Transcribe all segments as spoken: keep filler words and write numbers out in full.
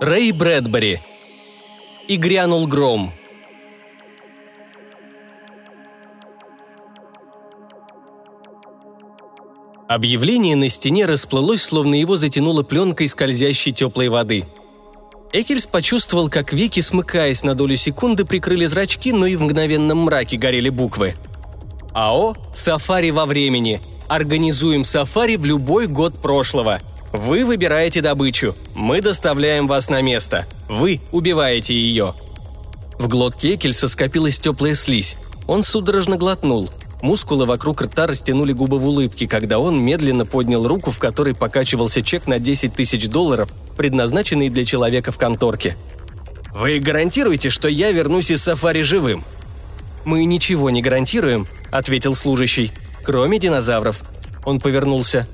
Рэй Брэдбери. И грянул гром. Объявление на стене расплылось, словно его затянуло пленкой скользящей теплой воды. Экельс почувствовал, как веки, смыкаясь на долю секунды, прикрыли зрачки, но и в мгновенном мраке горели буквы. АО «Сафари во времени». Организуем сафари в любой год прошлого. Вы выбираете добычу. Мы доставляем вас на место. Вы убиваете ее. В глотке Экельса скопилась теплая слизь. Он судорожно глотнул. Мускулы вокруг рта растянули губы в улыбке, когда он медленно поднял руку, в которой покачивался чек на десять тысяч долларов, предназначенный для человека в конторке. «Вы гарантируете, что я вернусь из сафари живым?» «Мы ничего не гарантируем», — ответил служащий, — «кроме динозавров». Он повернулся.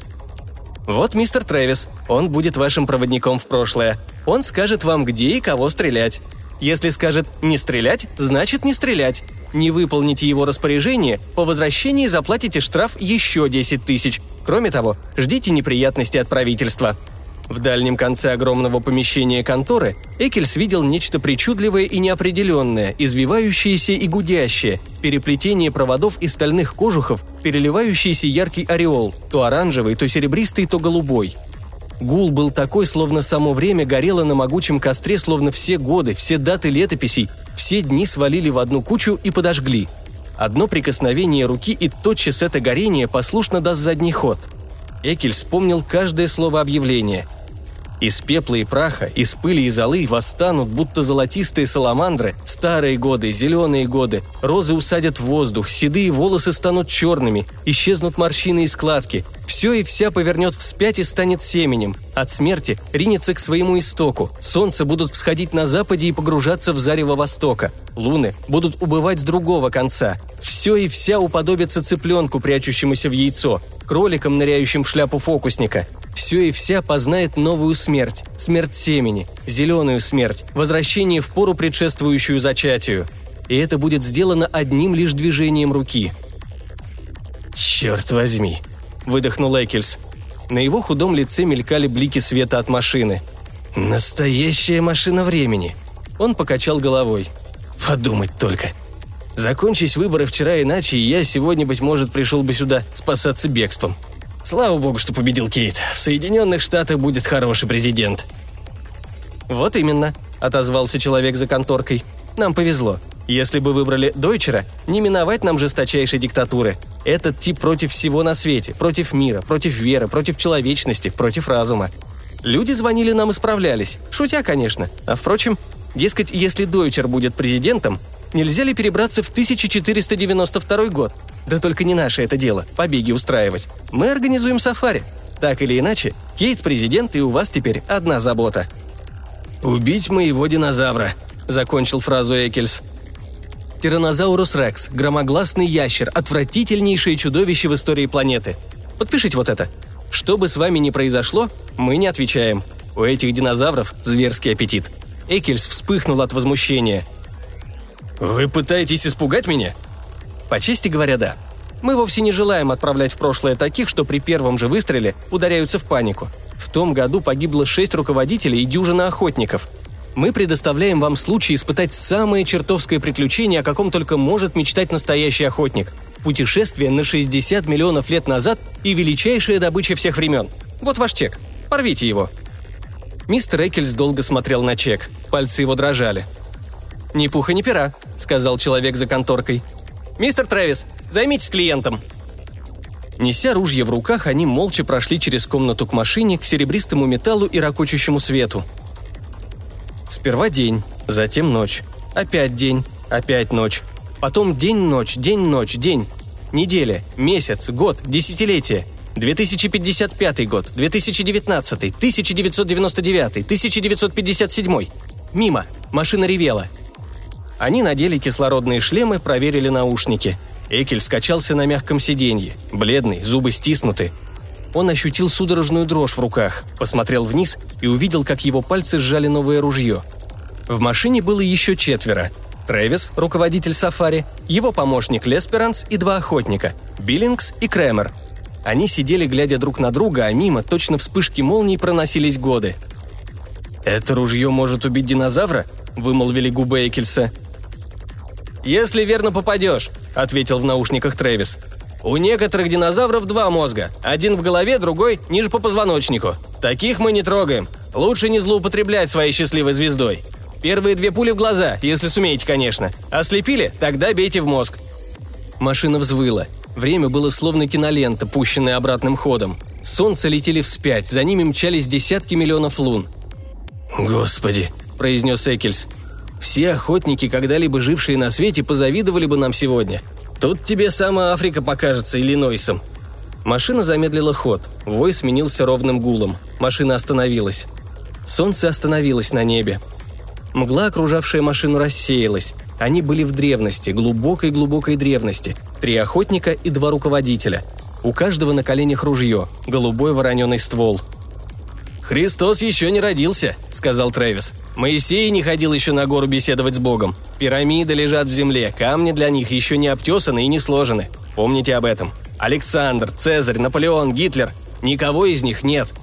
«Вот мистер Трэвис, он будет вашим проводником в прошлое. Он скажет вам, где и кого стрелять. Если скажет «не стрелять», значит «не стрелять». Не выполните его распоряжение, по возвращении заплатите штраф еще десять тысяч. Кроме того, ждите неприятностей от правительства». В дальнем конце огромного помещения конторы Экельс видел нечто причудливое и неопределенное, извивающееся и гудящее, переплетение проводов и стальных кожухов, переливающийся яркий ореол, то оранжевый, то серебристый, то голубой. Гул был такой, словно само время горело на могучем костре, словно все годы, все даты летописей, все дни свалили в одну кучу и подожгли. Одно прикосновение руки, и тотчас это горение послушно даст задний ход. Экель вспомнил каждое слово объявления. Из пепла и праха, из пыли и золы восстанут, будто золотистые саламандры, старые годы, зеленые годы, розы усадят в воздух, седые волосы станут черными, исчезнут морщины и складки, все и вся повернет вспять и станет семенем, от смерти ринется к своему истоку, солнце будут всходить на западе и погружаться в зарево востока, луны будут убывать с другого конца, все и вся уподобится цыпленку, прячущемуся в яйцо, кроликам, ныряющим в шляпу фокусника. Все и вся познает новую смерть, смерть семени, зеленую смерть, возвращение в пору, предшествующую зачатию. И это будет сделано одним лишь движением руки. «Черт возьми!» – выдохнул Экельс. На его худом лице мелькали блики света от машины. «Настоящая машина времени!» Он покачал головой. «Подумать только! Закончись выборы вчера иначе, и я сегодня, быть может, пришел бы сюда спасаться бегством. Слава богу, что победил Кейт. В Соединенных Штатах будет хороший президент». «Вот именно», — отозвался человек за конторкой. «Нам повезло. Если бы выбрали Дойчера, не миновать нам жесточайшей диктатуры. Этот тип против всего на свете, против мира, против веры, против человечности, против разума. Люди звонили нам и справлялись, шутя, конечно. А впрочем, дескать, если Дойчер будет президентом, нельзя ли перебраться в тысяча четыреста девяносто второй год? Да только не наше это дело, побеги устраивать. Мы организуем сафари. Так или иначе, Кейт президент, и у вас теперь одна забота». «Убить моего динозавра», — закончил фразу Экельс. «Тираннозаурус рекс, громогласный ящер, отвратительнейшее чудовище в истории планеты. Подпишите вот это. Что бы с вами ни произошло, мы не отвечаем. У этих динозавров зверский аппетит». Экельс вспыхнул от возмущения. «Вы пытаетесь испугать меня?» «По чести говоря, да. Мы вовсе не желаем отправлять в прошлое таких, что при первом же выстреле ударяются в панику. В том году погибло шесть руководителей и дюжина охотников. Мы предоставляем вам случай испытать самое чертовское приключение, о каком только может мечтать настоящий охотник. Путешествие на шестьдесят миллионов лет назад и величайшая добыча всех времен. Вот ваш чек. Порвите его». Мистер Экельс долго смотрел на чек. Пальцы его дрожали. «Ни пуха, ни пера», — сказал человек за конторкой. «Мистер Трэвис, займитесь клиентом». Неся ружья в руках, они молча прошли через комнату к машине, к серебристому металлу и ракочущему свету. Сперва день, затем ночь, опять день, опять ночь, потом день-ночь, день-ночь, день, неделя, месяц, год, десятилетие. две тысячи пятьдесят пятый год, две тысячи девятнадцатый, тысяча девятьсот девяносто девятый, тысяча девятьсот пятьдесят седьмой. Мимо, машина ревела. Они надели кислородные шлемы, проверили наушники. Экель скачался на мягком сиденье, бледный, зубы стиснуты. Он ощутил судорожную дрожь в руках, посмотрел вниз и увидел, как его пальцы сжали новое ружье. В машине было еще четверо. Трэвис, руководитель сафари, его помощник Лесперанс и два охотника – Биллингс и Крэмер. Они сидели, глядя друг на друга, а мимо точно вспышки молний проносились годы. «Это ружье может убить динозавра?» – вымолвили губы Экельса. «Если верно попадешь», – ответил в наушниках Трэвис. «У некоторых динозавров два мозга. Один в голове, другой ниже по позвоночнику. Таких мы не трогаем. Лучше не злоупотреблять своей счастливой звездой. Первые две пули в глаза, если сумеете, конечно. Ослепили? Тогда бейте в мозг». Машина взвыла. Время было словно кинолента, пущенная обратным ходом. Солнце летели вспять, за ними мчались десятки миллионов лун. «Господи», – произнес Экельс. «Все охотники, когда-либо жившие на свете, позавидовали бы нам сегодня. Тут тебе сама Африка покажется Иллинойсом». Машина замедлила ход. Вой сменился ровным гулом. Машина остановилась. Солнце остановилось на небе. Мгла, окружавшая машину, рассеялась. Они были в древности, глубокой-глубокой древности. Три охотника и два руководителя. У каждого на коленях ружье, голубой вороненый ствол. «Христос еще не родился», — сказал Трэвис. «Моисей не ходил еще на гору беседовать с Богом. Пирамиды лежат в земле, камни для них еще не обтесаны и не сложены. Помните об этом. Александр, Цезарь, Наполеон, Гитлер. Никого из них нет».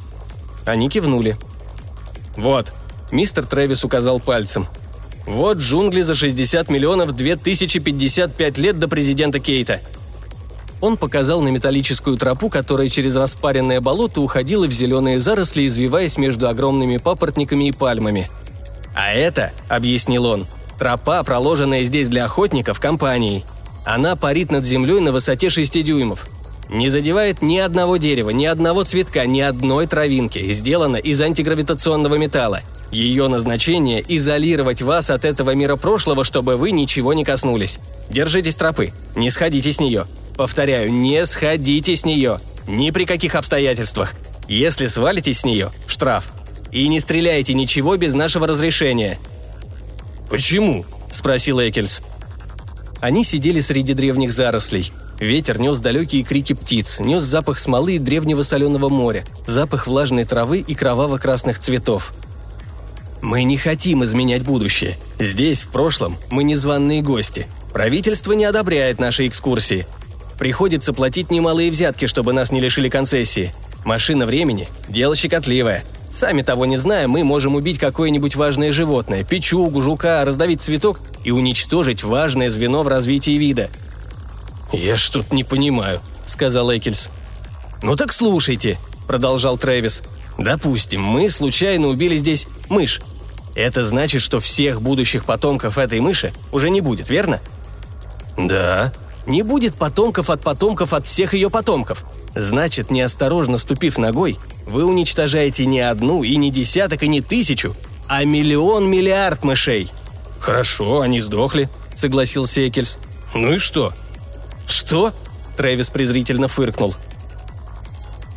Они кивнули. «Вот», — мистер Трэвис указал пальцем. «Вот джунгли за шестьдесят миллионов две тысячи пятьдесят пять лет до президента Кейта». Он показал на металлическую тропу, которая через распаренное болото уходила в зеленые заросли, извиваясь между огромными папоротниками и пальмами. «А это, — объяснил он, — тропа, проложенная здесь для охотников компанией. Она парит над землей на высоте шести дюймов. Не задевает ни одного дерева, ни одного цветка, ни одной травинки. Сделана из антигравитационного металла. Ее назначение – изолировать вас от этого мира прошлого, чтобы вы ничего не коснулись. Держитесь тропы, не сходите с нее. Повторяю, не сходите с нее. Ни при каких обстоятельствах. Если свалитесь с нее – штраф. И не стреляйте ничего без нашего разрешения». «Почему?» – спросил Экельс. Они сидели среди древних зарослей. Ветер нес далекие крики птиц, нес запах смолы и древнего соленого моря, запах влажной травы и кроваво-красных цветов. «Мы не хотим изменять будущее. Здесь, в прошлом, мы незваные гости. Правительство не одобряет наши экскурсии. Приходится платить немалые взятки, чтобы нас не лишили концессии. Машина времени – дело щекотливое. Сами того не зная, мы можем убить какое-нибудь важное животное, печугу, жука, раздавить цветок и уничтожить важное звено в развитии вида». «Я что-то не понимаю», – сказал Экельс. «Ну так слушайте», – продолжал Трэвис. «Допустим, мы случайно убили здесь мышь. Это значит, что всех будущих потомков этой мыши уже не будет, верно?» «Да». «Не будет потомков от потомков от всех ее потомков. Значит, неосторожно ступив ногой, вы уничтожаете не одну, и не десяток, и не тысячу, а миллион-миллиард мышей». «Хорошо, они сдохли», — согласился Экельс. «Ну и что?» «Что?» — Трэвис презрительно фыркнул.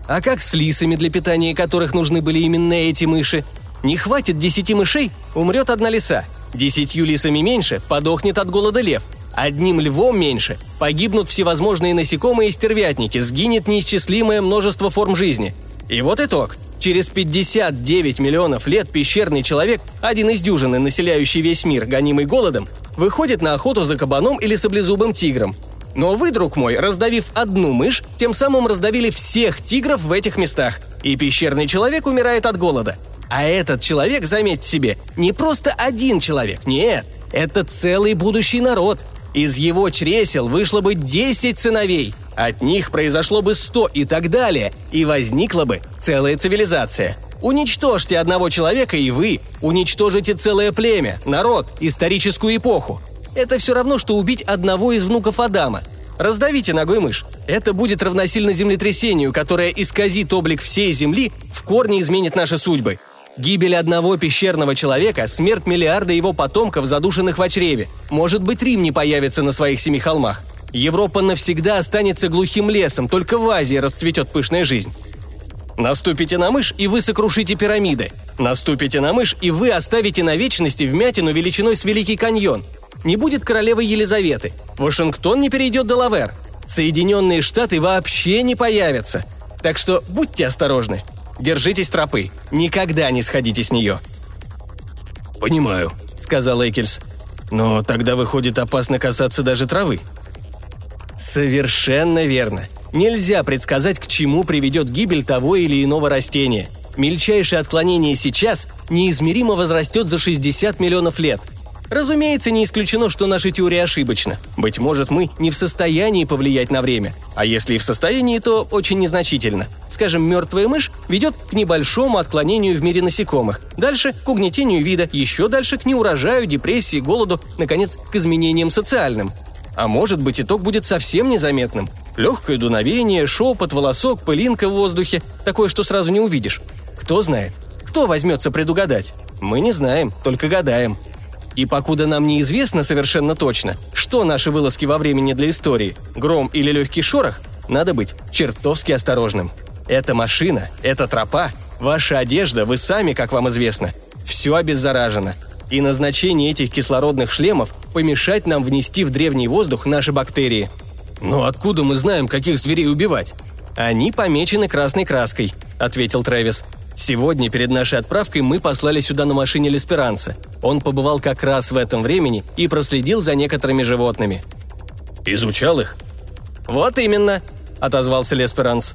«А как с лисами, для питания которых нужны были именно эти мыши? Не хватит десяти мышей – умрет одна лиса. Десятью лисами меньше – подохнет от голода лев. Одним львом меньше – погибнут всевозможные насекомые и стервятники, сгинет неисчислимое множество форм жизни. И вот итог. Через пятьдесят девять миллионов лет пещерный человек, один из дюжины, населяющий весь мир, гонимый голодом, выходит на охоту за кабаном или саблезубым тигром. Но вы, друг мой, раздавив одну мышь, тем самым раздавили всех тигров в этих местах. И пещерный человек умирает от голода. А этот человек, заметьте себе, не просто один человек, нет, это целый будущий народ. Из его чресел вышло бы десять сыновей, от них произошло бы сто и так далее, и возникла бы целая цивилизация. Уничтожьте одного человека, и вы уничтожите целое племя, народ, историческую эпоху. Это все равно, что убить одного из внуков Адама. Раздавите ногой мышь. Это будет равносильно землетрясению, которое исказит облик всей Земли, в корне изменит наши судьбы. Гибель одного пещерного человека, смерть миллиарда его потомков, задушенных в чреве. Может быть, Рим не появится на своих семи холмах. Европа навсегда останется глухим лесом, только в Азии расцветет пышная жизнь. Наступите на мышь, и вы сокрушите пирамиды. Наступите на мышь, и вы оставите на вечности вмятину величиной с Великий каньон. Не будет королевы Елизаветы. Вашингтон не перейдет до Лавер. Соединенные Штаты вообще не появятся. Так что будьте осторожны. Держитесь тропы. Никогда не сходите с нее. «Понимаю», — сказал Экельс. «Но тогда, выходит, опасно касаться даже травы». Совершенно верно. Нельзя предсказать, к чему приведет гибель того или иного растения. Мельчайшее отклонение сейчас неизмеримо возрастет за шестьдесят миллионов лет. Разумеется, не исключено, что наша теория ошибочна. Быть может, мы не в состоянии повлиять на время. А если и в состоянии, то очень незначительно. Скажем, мертвая мышь ведет к небольшому отклонению в мире насекомых, дальше к угнетению вида, еще дальше к неурожаю, депрессии, голоду, наконец, к изменениям социальным. А может быть, итог будет совсем незаметным. Легкое дуновение, шепот, волосок, пылинка в воздухе. Такое, что сразу не увидишь. Кто знает? Кто возьмется предугадать? Мы не знаем, только гадаем. И покуда нам неизвестно совершенно точно, что наши вылазки во времени для истории, гром или легкий шорох, надо быть чертовски осторожным. Эта машина, эта тропа, ваша одежда, вы сами, как вам известно, все обеззаражено. И назначение этих кислородных шлемов – помешать нам внести в древний воздух наши бактерии. «Но откуда мы знаем, каких зверей убивать?» «Они помечены красной краской», – ответил Трэвис. «Сегодня перед нашей отправкой мы послали сюда на машине Лесперанса. Он побывал как раз в этом времени и проследил за некоторыми животными». «Изучал их?» «Вот именно», – отозвался Лесперанс.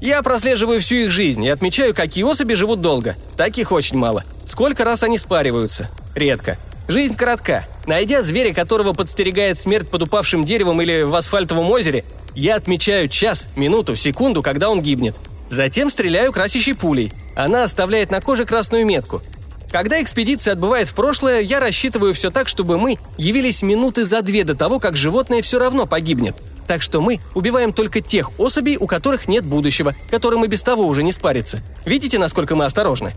«Я прослеживаю всю их жизнь и отмечаю, какие особи живут долго. Таких очень мало. Сколько раз они спариваются? Редко. Жизнь коротка. Найдя зверя, которого подстерегает смерть под упавшим деревом или в асфальтовом озере, я отмечаю час, минуту, секунду, когда он гибнет. Затем стреляю красящей пулей. Она оставляет на коже красную метку. Когда экспедиция отбывает в прошлое, я рассчитываю все так, чтобы мы явились минуты за две до того, как животное все равно погибнет. Так что мы убиваем только тех особей, у которых нет будущего, которым и без того уже не спарится. Видите, насколько мы осторожны?»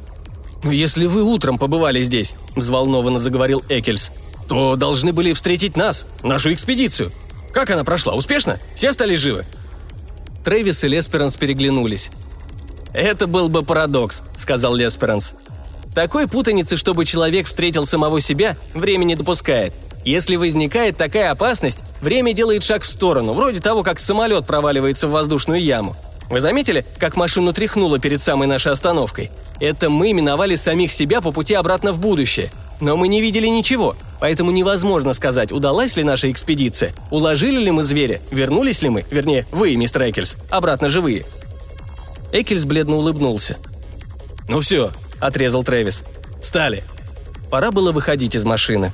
«Но если вы утром побывали здесь», – взволнованно заговорил Экельс, – «то должны были встретить нас, нашу экспедицию. Как она прошла? Успешно? Все остались живы?» Трэвис и Лесперанс переглянулись. «Это был бы парадокс», – сказал Лесперанс. «Такой путаницы, чтобы человек встретил самого себя, время не допускает. Если возникает такая опасность, время делает шаг в сторону, вроде того, как самолет проваливается в воздушную яму. Вы заметили, как машину тряхнуло перед самой нашей остановкой? Это мы миновали самих себя по пути обратно в будущее. Но мы не видели ничего, поэтому невозможно сказать, удалась ли наша экспедиция, уложили ли мы зверя, вернулись ли мы, вернее, вы, мистер Экельс, обратно живые». Экельс бледно улыбнулся. «Ну все», – отрезал Трэвис. «Встали». Пора было выходить из машины.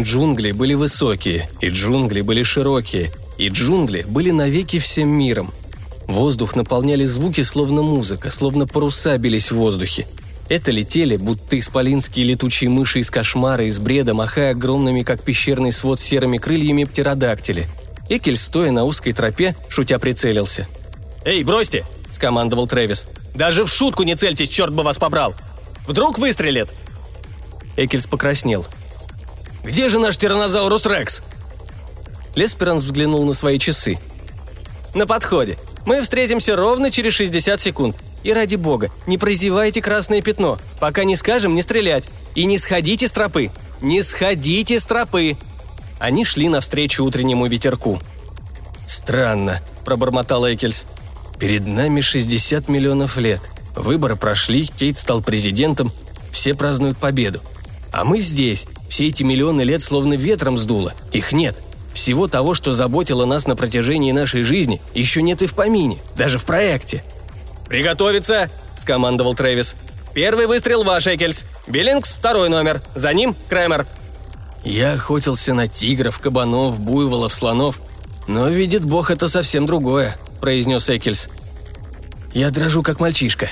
Джунгли были высокие, и джунгли были широкие, и джунгли были навеки всем миром. Воздух наполняли звуки, словно музыка, словно паруса бились в воздухе. Это летели, будто исполинские летучие мыши из кошмара, из бреда, махая огромными, как пещерный свод, серыми крыльями птеродактили. Экель, стоя на узкой тропе, шутя прицелился. «Эй, бросьте!» – скомандовал Трэвис. «Даже в шутку не цельтесь, черт бы вас побрал! Вдруг выстрелит!» Экельс покраснел. «Где же наш тираннозаурус рекс?» Лесперанс взглянул на свои часы. «На подходе. Мы встретимся ровно через шестьдесят секунд. И ради бога, не прозевайте красное пятно, пока не скажем не стрелять. И не сходите с тропы. Не сходите с тропы!» Они шли навстречу утреннему ветерку. «Странно», – пробормотал Экельс. «Перед нами шестьдесят миллионов лет. Выборы прошли, Кейт стал президентом. Все празднуют победу. А мы здесь. Все эти миллионы лет словно ветром сдуло. Их нет. Всего того, что заботило нас на протяжении нашей жизни, еще нет и в помине, даже в проекте». «Приготовиться!» – скомандовал Трэвис. «Первый выстрел ваш, Экельс. Биллингс – второй номер. За ним – Крэмер». «Я охотился на тигров, кабанов, буйволов, слонов. Но, видит бог, это совсем другое», – произнес Экельс. «Я дрожу, как мальчишка».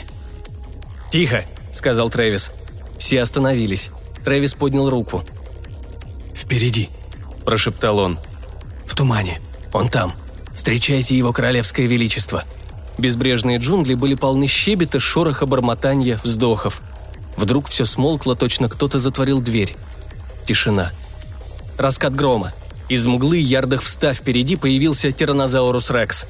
«Тихо!» – сказал Трэвис. Все остановились. Трэвис поднял руку. «Впереди», – прошептал он. «В тумане. Он там. Встречайте его королевское величество». Безбрежные джунгли были полны щебета, шороха, бормотанья, вздохов. Вдруг все смолкло, точно кто-то затворил дверь. Тишина. Раскат грома. Из мглы ярдах в ста впереди появился тираннозаурус рекс.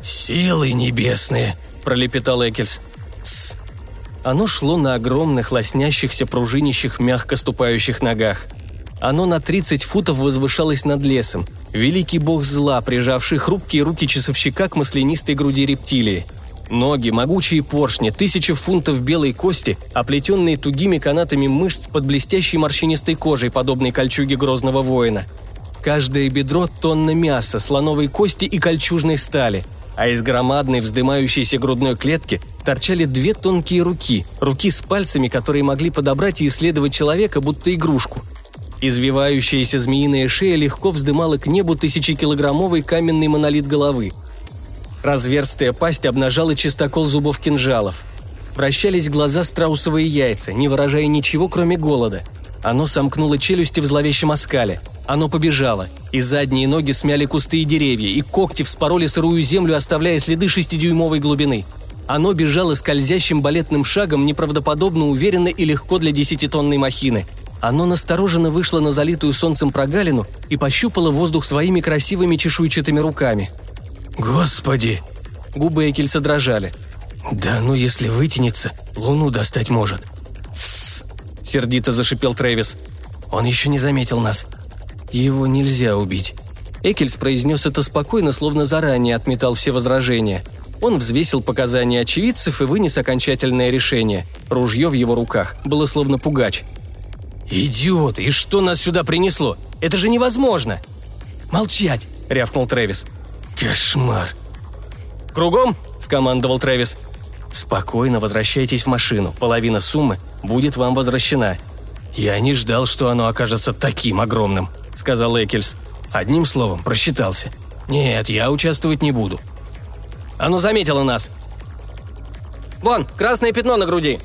«Силы небесные», – пролепетал Экельс. «Тссс». Оно шло на огромных, лоснящихся, пружинищих, мягко ступающих ногах. Оно на тридцать футов возвышалось над лесом. Великий бог зла, прижавший хрупкие руки часовщика к маслянистой груди рептилии. Ноги, могучие поршни, тысячи фунтов белой кости, оплетенные тугими канатами мышц под блестящей морщинистой кожей, подобной кольчуге грозного воина. Каждое бедро – тонна мяса, слоновой кости и кольчужной стали. А из громадной вздымающейся грудной клетки торчали две тонкие руки, руки с пальцами, которые могли подобрать и исследовать человека, будто игрушку. Извивающаяся змеиная шея легко вздымала к небу тысячекилограммовый каменный монолит головы. Разверстая пасть обнажала чистокол зубов кинжалов. Вращались глаза страусовые яйца, не выражая ничего, кроме голода. Оно сомкнуло челюсти в зловещем оскале. Оно побежало, и задние ноги смяли кусты и деревья, и когти вспороли сырую землю, оставляя следы шестидюймовой глубины. Оно бежало скользящим балетным шагом, неправдоподобно уверенно и легко для десятитонной махины. Оно настороженно вышло на залитую солнцем прогалину и пощупало воздух своими красивыми чешуйчатыми руками. «Господи!» Губы Экельса дрожали. «Да ну, если вытянется, луну достать может». «Тссс!» — сердито зашипел Трэвис. «Он еще не заметил нас. Его нельзя убить». Экельс произнес это спокойно, словно заранее отметал все возражения. Он взвесил показания очевидцев и вынес окончательное решение. Ружье в его руках было словно пугач. «Идиот! И что нас сюда принесло? Это же невозможно!» «Молчать!» — рявкнул Трэвис. «Кошмар!» «Кругом!» – скомандовал Трэвис. «Спокойно возвращайтесь в машину. Половина суммы будет вам возвращена». «Я не ждал, что оно окажется таким огромным», – сказал Экельс. «Одним словом, просчитался. Нет, я участвовать не буду». «Оно заметило нас!» «Вон, красное пятно на груди!»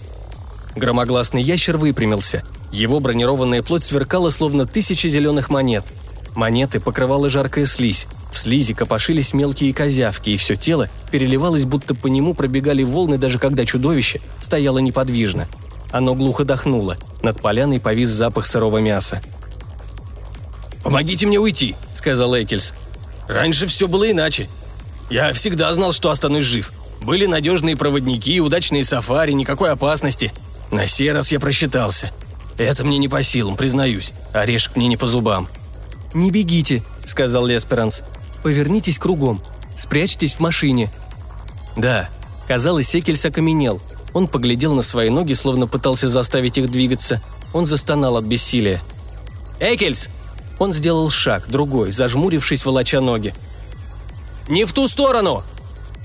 Громогласный ящер выпрямился. Его бронированная плоть сверкала, словно тысячи зеленых монет. Монеты покрывала жаркая слизь. В слизи копошились мелкие козявки, и все тело переливалось, будто по нему пробегали волны, даже когда чудовище стояло неподвижно. Оно глухо дохнуло. Над поляной повис запах сырого мяса. «Помогите мне уйти», — сказал Экельс. «Раньше все было иначе. Я всегда знал, что останусь жив. Были надежные проводники, удачные сафари, никакой опасности. На сей раз я просчитался. Это мне не по силам, признаюсь. Орешек мне не по зубам». «Не бегите», — сказал Лесперанс. «Повернитесь кругом. Спрячьтесь в машине». «Да». Казалось, Экельс окаменел. Он поглядел на свои ноги, словно пытался заставить их двигаться. Он застонал от бессилия. «Экельс!» Он сделал шаг, другой, зажмурившись, волоча ноги. «Не в ту сторону!»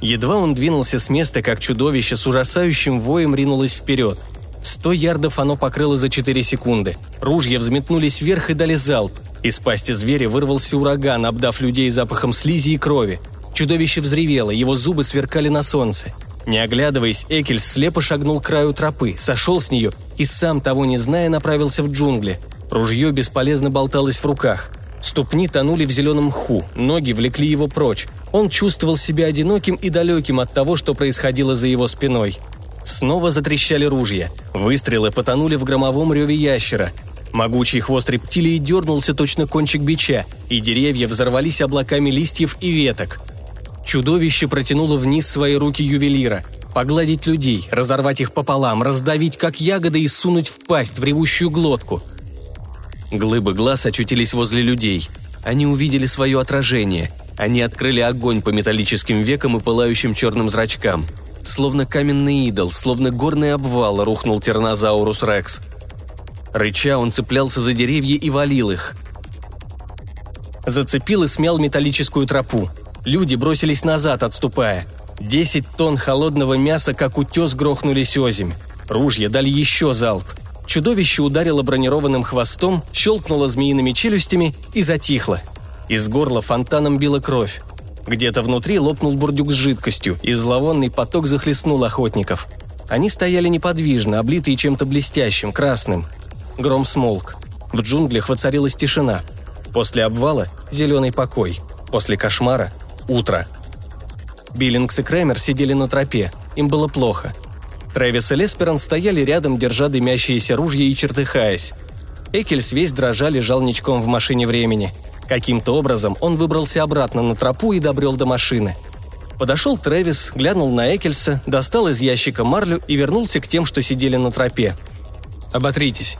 Едва он двинулся с места, как чудовище с ужасающим воем ринулось вперед. Сто ярдов оно покрыло за четыре секунды. Ружья взметнулись вверх и дали залп. Из пасти зверя вырвался ураган, обдав людей запахом слизи и крови. Чудовище взревело, его зубы сверкали на солнце. Не оглядываясь, Экельс слепо шагнул к краю тропы, сошел с нее и, сам того не зная, направился в джунгли. Ружье бесполезно болталось в руках. Ступни тонули в зеленом мху, ноги влекли его прочь. Он чувствовал себя одиноким и далеким от того, что происходило за его спиной. Снова затрещали ружья. Выстрелы потонули в громовом реве ящера. Могучий хвост рептилии дернулся точно кончик бича, и деревья взорвались облаками листьев и веток. Чудовище протянуло вниз свои руки ювелира. Погладить людей, разорвать их пополам, раздавить как ягоды и сунуть в пасть, в ревущую глотку. Глыбы глаз очутились возле людей. Они увидели свое отражение. Они открыли огонь по металлическим векам и пылающим черным зрачкам. Словно каменный идол, словно горный обвал рухнул Тираннозаурус рекс. Рыча, он цеплялся за деревья и валил их. Зацепил и смял металлическую тропу. Люди бросились назад, отступая. Десять тонн холодного мяса, как утес, грохнулись озимь. Ружья дали еще залп. Чудовище ударило бронированным хвостом, щелкнуло змеиными челюстями и затихло. Из горла фонтаном била кровь. Где-то внутри лопнул бурдюк с жидкостью, и зловонный поток захлестнул охотников. Они стояли неподвижно, облитые чем-то блестящим, красным. Гром смолк. В джунглях воцарилась тишина. После обвала – зеленый покой. После кошмара – утро. Биллингс и Крэмер сидели на тропе. Им было плохо. Трэвис и Лесперанс стояли рядом, держа дымящиеся ружья и чертыхаясь. Экельс весь дрожа лежал ничком в машине времени. Каким-то образом он выбрался обратно на тропу и добрел до машины. Подошел Трэвис, глянул на Экельса, достал из ящика марлю и вернулся к тем, что сидели на тропе. «Оботритесь».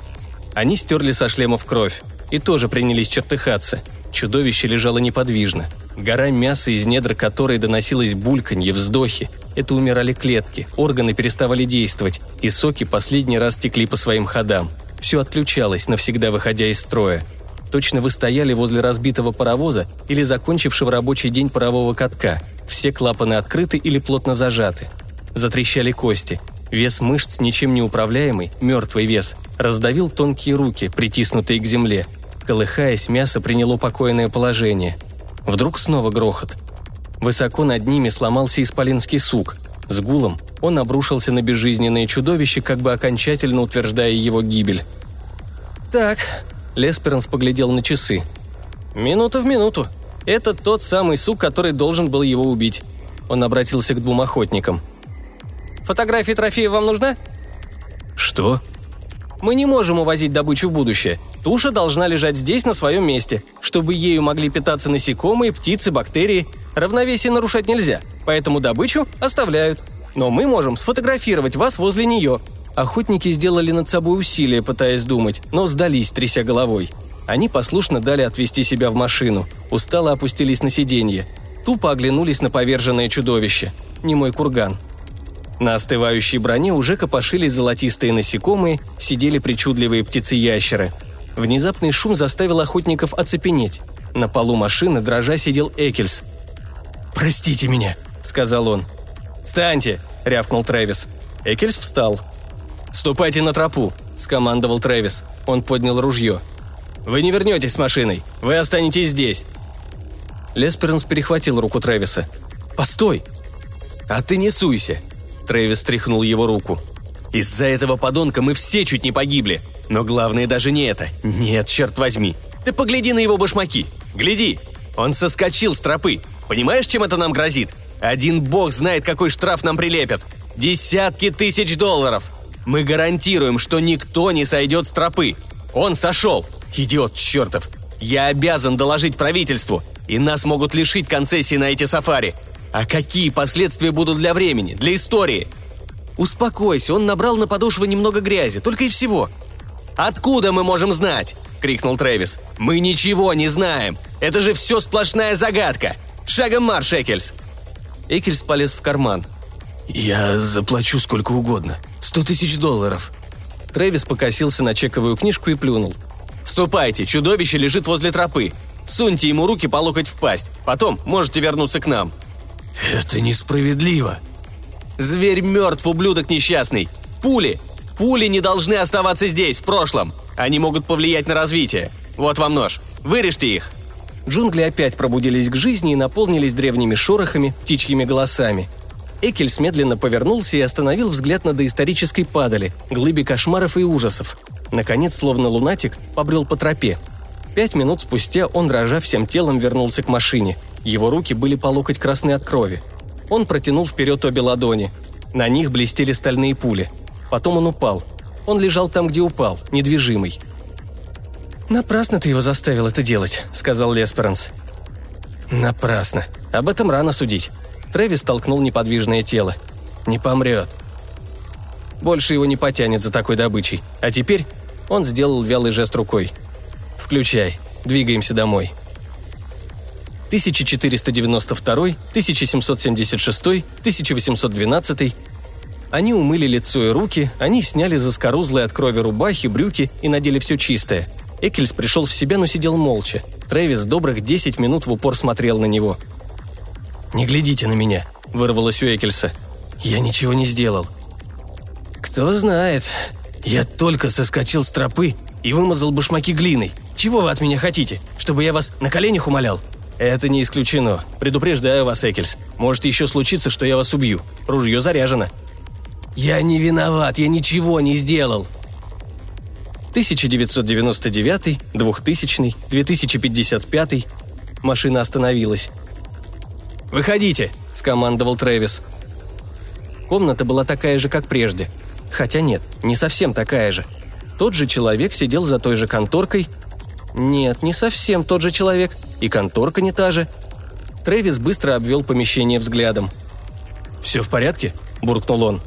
Они стерли со шлемов кровь. и тоже принялись чертыхаться. Чудовище лежало неподвижно. Гора мяса, из недр которой доносилось бульканье, вздохи. Это умирали клетки, органы переставали действовать, и соки последний раз текли по своим ходам. Все отключалось, навсегда выходя из строя. Точно вы стояли возле разбитого паровоза или закончившего рабочий день парового катка. Все клапаны открыты или плотно зажаты. Затрещали кости. Вес мышц, ничем не управляемый, мертвый вес, раздавил тонкие руки, притиснутые к земле. Колыхаясь, мясо приняло покойное положение. Вдруг снова грохот. Высоко над ними сломался исполинский сук. С гулом он обрушился на безжизненное чудовище, как бы окончательно утверждая его гибель. «Так», — Лесперанс поглядел на часы. «Минута в минуту. Это тот самый сук, который должен был его убить». Он обратился к двум охотникам. «Фотографии трофея вам нужна?» «Что?» «Мы не можем увозить добычу в будущее. Туша должна лежать здесь, на своем месте. Чтобы ею могли питаться насекомые, птицы, бактерии. Равновесие нарушать нельзя, поэтому добычу оставляют. Но мы можем сфотографировать вас возле нее». Охотники сделали над собой усилие, пытаясь думать, но сдались, тряся головой. Они послушно дали отвезти себя в машину, устало опустились на сиденье, тупо оглянулись на поверженное чудовище. Немой курган. На остывающей броне уже копошились золотистые насекомые, сидели причудливые птицы-ящеры. Внезапный шум заставил охотников оцепенеть. На полу машины дрожа сидел Экельс. «Простите меня», — сказал он. «Встаньте», — рявкнул Трэвис. Экельс встал. «Ступайте на тропу», — скомандовал Трэвис. Он поднял ружье. «Вы не вернетесь с машиной, вы останетесь здесь». Лесперанс перехватил руку Трэвиса. «Постой!» «А ты не суйся!» Трэвис стряхнул его руку. «Из-за этого подонка мы все чуть не погибли. Но главное даже не это. Нет, черт возьми. Ты погляди на его башмаки. Гляди. Он соскочил с тропы. Понимаешь, чем это нам грозит? Один бог знает, какой штраф нам прилепят. Десятки тысяч долларов. Мы гарантируем, что никто не сойдет с тропы. Он сошел. Идиот чертов. Я обязан доложить правительству, и нас могут лишить концессии на эти сафари. А какие последствия будут для времени, для истории?» «Успокойся, он набрал на подошвы немного грязи, только и всего». «Откуда мы можем знать?» — крикнул Трэвис. «Мы ничего не знаем. Это же все сплошная загадка. Шагом марш, Экельс!» Экельс полез в карман. «Я заплачу сколько угодно. Сто тысяч долларов». Трэвис покосился на чековую книжку и плюнул. «Ступайте, чудовище лежит возле тропы. Суньте ему руки по локоть в пасть. Потом можете вернуться к нам». «Это несправедливо». «Зверь мертв, ублюдок несчастный. Пули! Пули не должны оставаться здесь, в прошлом. Они могут повлиять на развитие. Вот вам нож. Вырежьте их». Джунгли опять пробудились к жизни и наполнились древними шорохами, птичьими голосами. Экельс медленно повернулся и остановил взгляд на доисторической падали, глыбе кошмаров и ужасов. Наконец, словно лунатик, побрел по тропе. Пять минут спустя он, дрожа всем телом, вернулся к машине. Его руки были по локоть красны от крови. Он протянул вперед обе ладони. На них блестели стальные пули. Потом он упал. Он лежал там, где упал, недвижимый. «Напрасно ты его заставил это делать», — сказал Лесперанс. «Напрасно. Об этом рано судить». Трэвис толкнул неподвижное тело. «Не помрет. Больше его не потянет за такой добычей. А теперь...» — он сделал вялый жест рукой. «Включай. Двигаемся домой». тысяча четыреста девяносто второй, тысяча семьсот семьдесят шестой, тысяча восемьсот двенадцатый. Они умыли лицо и руки, они сняли заскорузлые от крови рубахи, брюки и надели все чистое. Экельс пришел в себя, но сидел молча. Трэвис добрых десять минут в упор смотрел на него. «Не глядите на меня», — вырвалось у Экельса. «Я ничего не сделал». «Кто знает. Я только соскочил с тропы и вымазал башмаки глиной. Чего вы от меня хотите? Чтобы я вас на коленях умолял?» «Это не исключено. Предупреждаю вас, Экельс. Может еще случиться, что я вас убью. Ружье заряжено». «Я не виноват, я ничего не сделал». тысяча девятьсот девяносто девятый, двухтысячный, две тысячи пятьдесят пятый. Машина остановилась. «Выходите», — скомандовал Трэвис. Комната была такая же, как прежде. Хотя нет, не совсем такая же. Тот же человек сидел за той же конторкой. Нет, не совсем тот же человек. И конторка не та же. Трэвис быстро обвел помещение взглядом. «Все в порядке?» – буркнул он.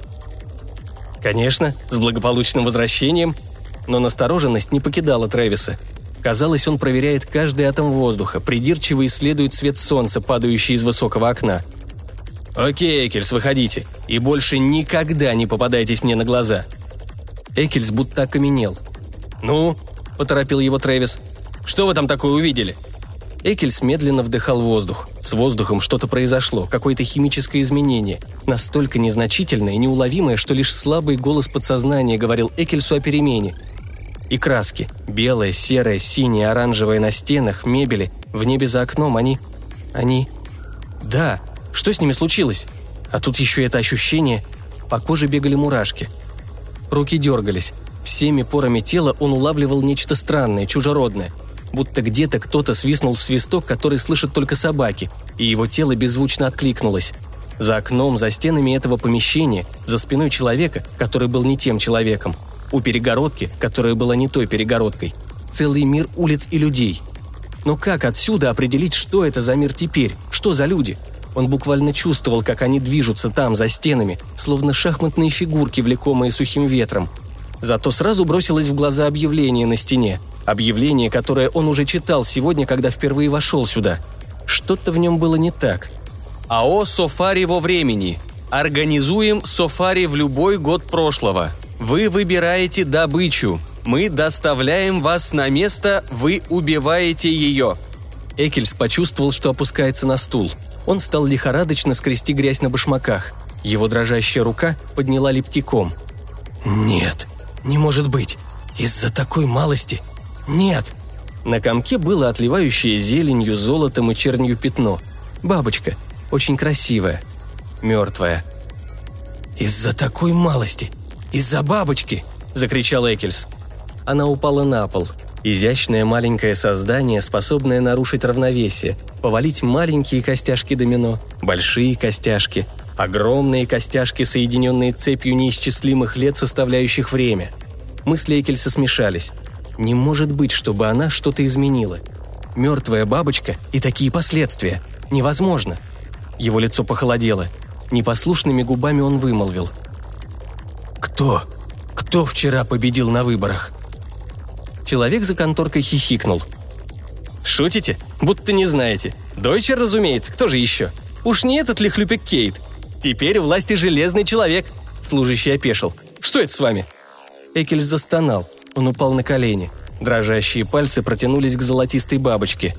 «Конечно, с благополучным возвращением». Но настороженность не покидала Трэвиса. Казалось, он проверяет каждый атом воздуха, придирчиво исследует свет солнца, падающий из высокого окна. «Окей, Экельс, выходите, и больше никогда не попадайтесь мне на глаза». Экельс будто окаменел. «Ну?» – поторопил его Трэвис. «Что вы там такое увидели?» Экельс медленно вдыхал воздух. С воздухом что-то произошло, какое-то химическое изменение, настолько незначительное и неуловимое, что лишь слабый голос подсознания говорил Экельсу о перемене. И краски – белая, серая, синяя, оранжевая на стенах, мебели, в небе за окном, они… они… Да, что с ними случилось? А тут еще это ощущение… По коже бегали мурашки. Руки дергались. Всеми порами тела он улавливал нечто странное, чужеродное. Будто где-то кто-то свистнул в свисток, который слышат только собаки, и его тело беззвучно откликнулось. За окном, за стенами этого помещения, за спиной человека, который был не тем человеком, у перегородки, которая была не той перегородкой, целый мир улиц и людей. Но как отсюда определить, что это за мир теперь, что за люди? Он буквально чувствовал, как они движутся там, за стенами, словно шахматные фигурки, влекомые сухим ветром. Зато сразу бросилось в глаза объявление на стене. Объявление, которое он уже читал сегодня, когда впервые вошел сюда. Что-то в нем было не так. «АО «Софари во времени». Организуем софари в любой год прошлого. Вы выбираете добычу. Мы доставляем вас на место, вы убиваете ее». Экельс почувствовал, что опускается на стул. Он стал лихорадочно скрести грязь на башмаках. Его дрожащая рука подняла липкий ком. «Нет, не может быть. Из-за такой малости... Нет!» На комке было отливающее зеленью, золотом и чернью пятно. Бабочка. Очень красивая. Мертвая. «Из-за такой малости! Из-за бабочки!» – закричал Экельс. Она упала на пол. Изящное маленькое создание, способное нарушить равновесие, повалить маленькие костяшки домино, большие костяшки, огромные костяшки, соединенные цепью неисчислимых лет, составляющих время. Мысли Экельса смешались. Не может быть, чтобы она что-то изменила. Мертвая бабочка и такие последствия. Невозможно. Его лицо похолодело. Непослушными губами он вымолвил: «Кто? Кто вчера победил на выборах?» Человек за конторкой хихикнул. «Шутите? Будто не знаете. Дойчер, разумеется, кто же еще? Уж не этот ли хлюпик Кейт? Теперь у власти железный человек!» Служащий опешил. «Что это с вами?» Экельс застонал. Он упал на колени. Дрожащие пальцы протянулись к золотистой бабочке.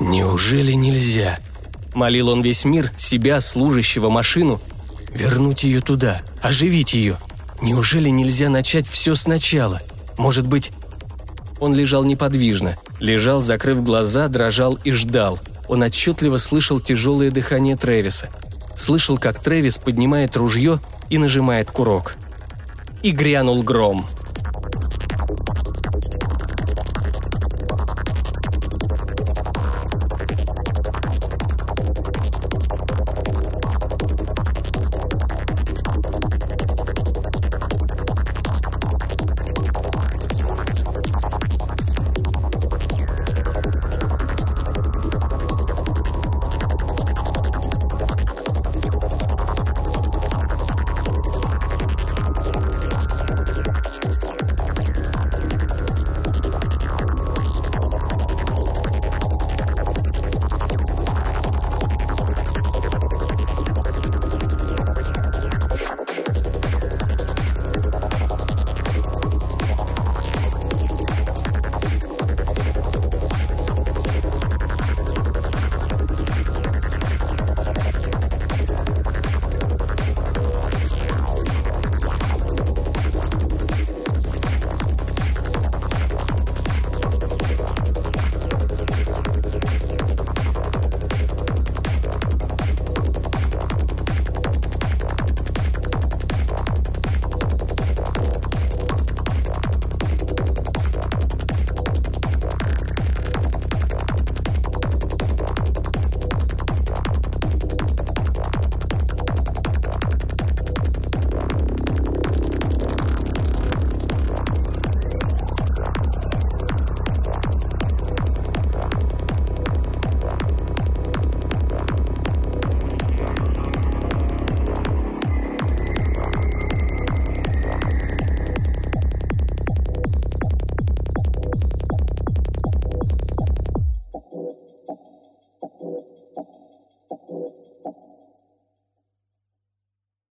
«Неужели нельзя?» – молил он весь мир, себя, служащего, машину. «Вернуть ее туда, оживить ее. Неужели нельзя начать все сначала? Может быть...» Он лежал неподвижно. Лежал, закрыв глаза, дрожал и ждал. Он отчетливо слышал тяжелое дыхание Трэвиса. Слышал, как Трэвис поднимает ружье и нажимает курок. И грянул гром.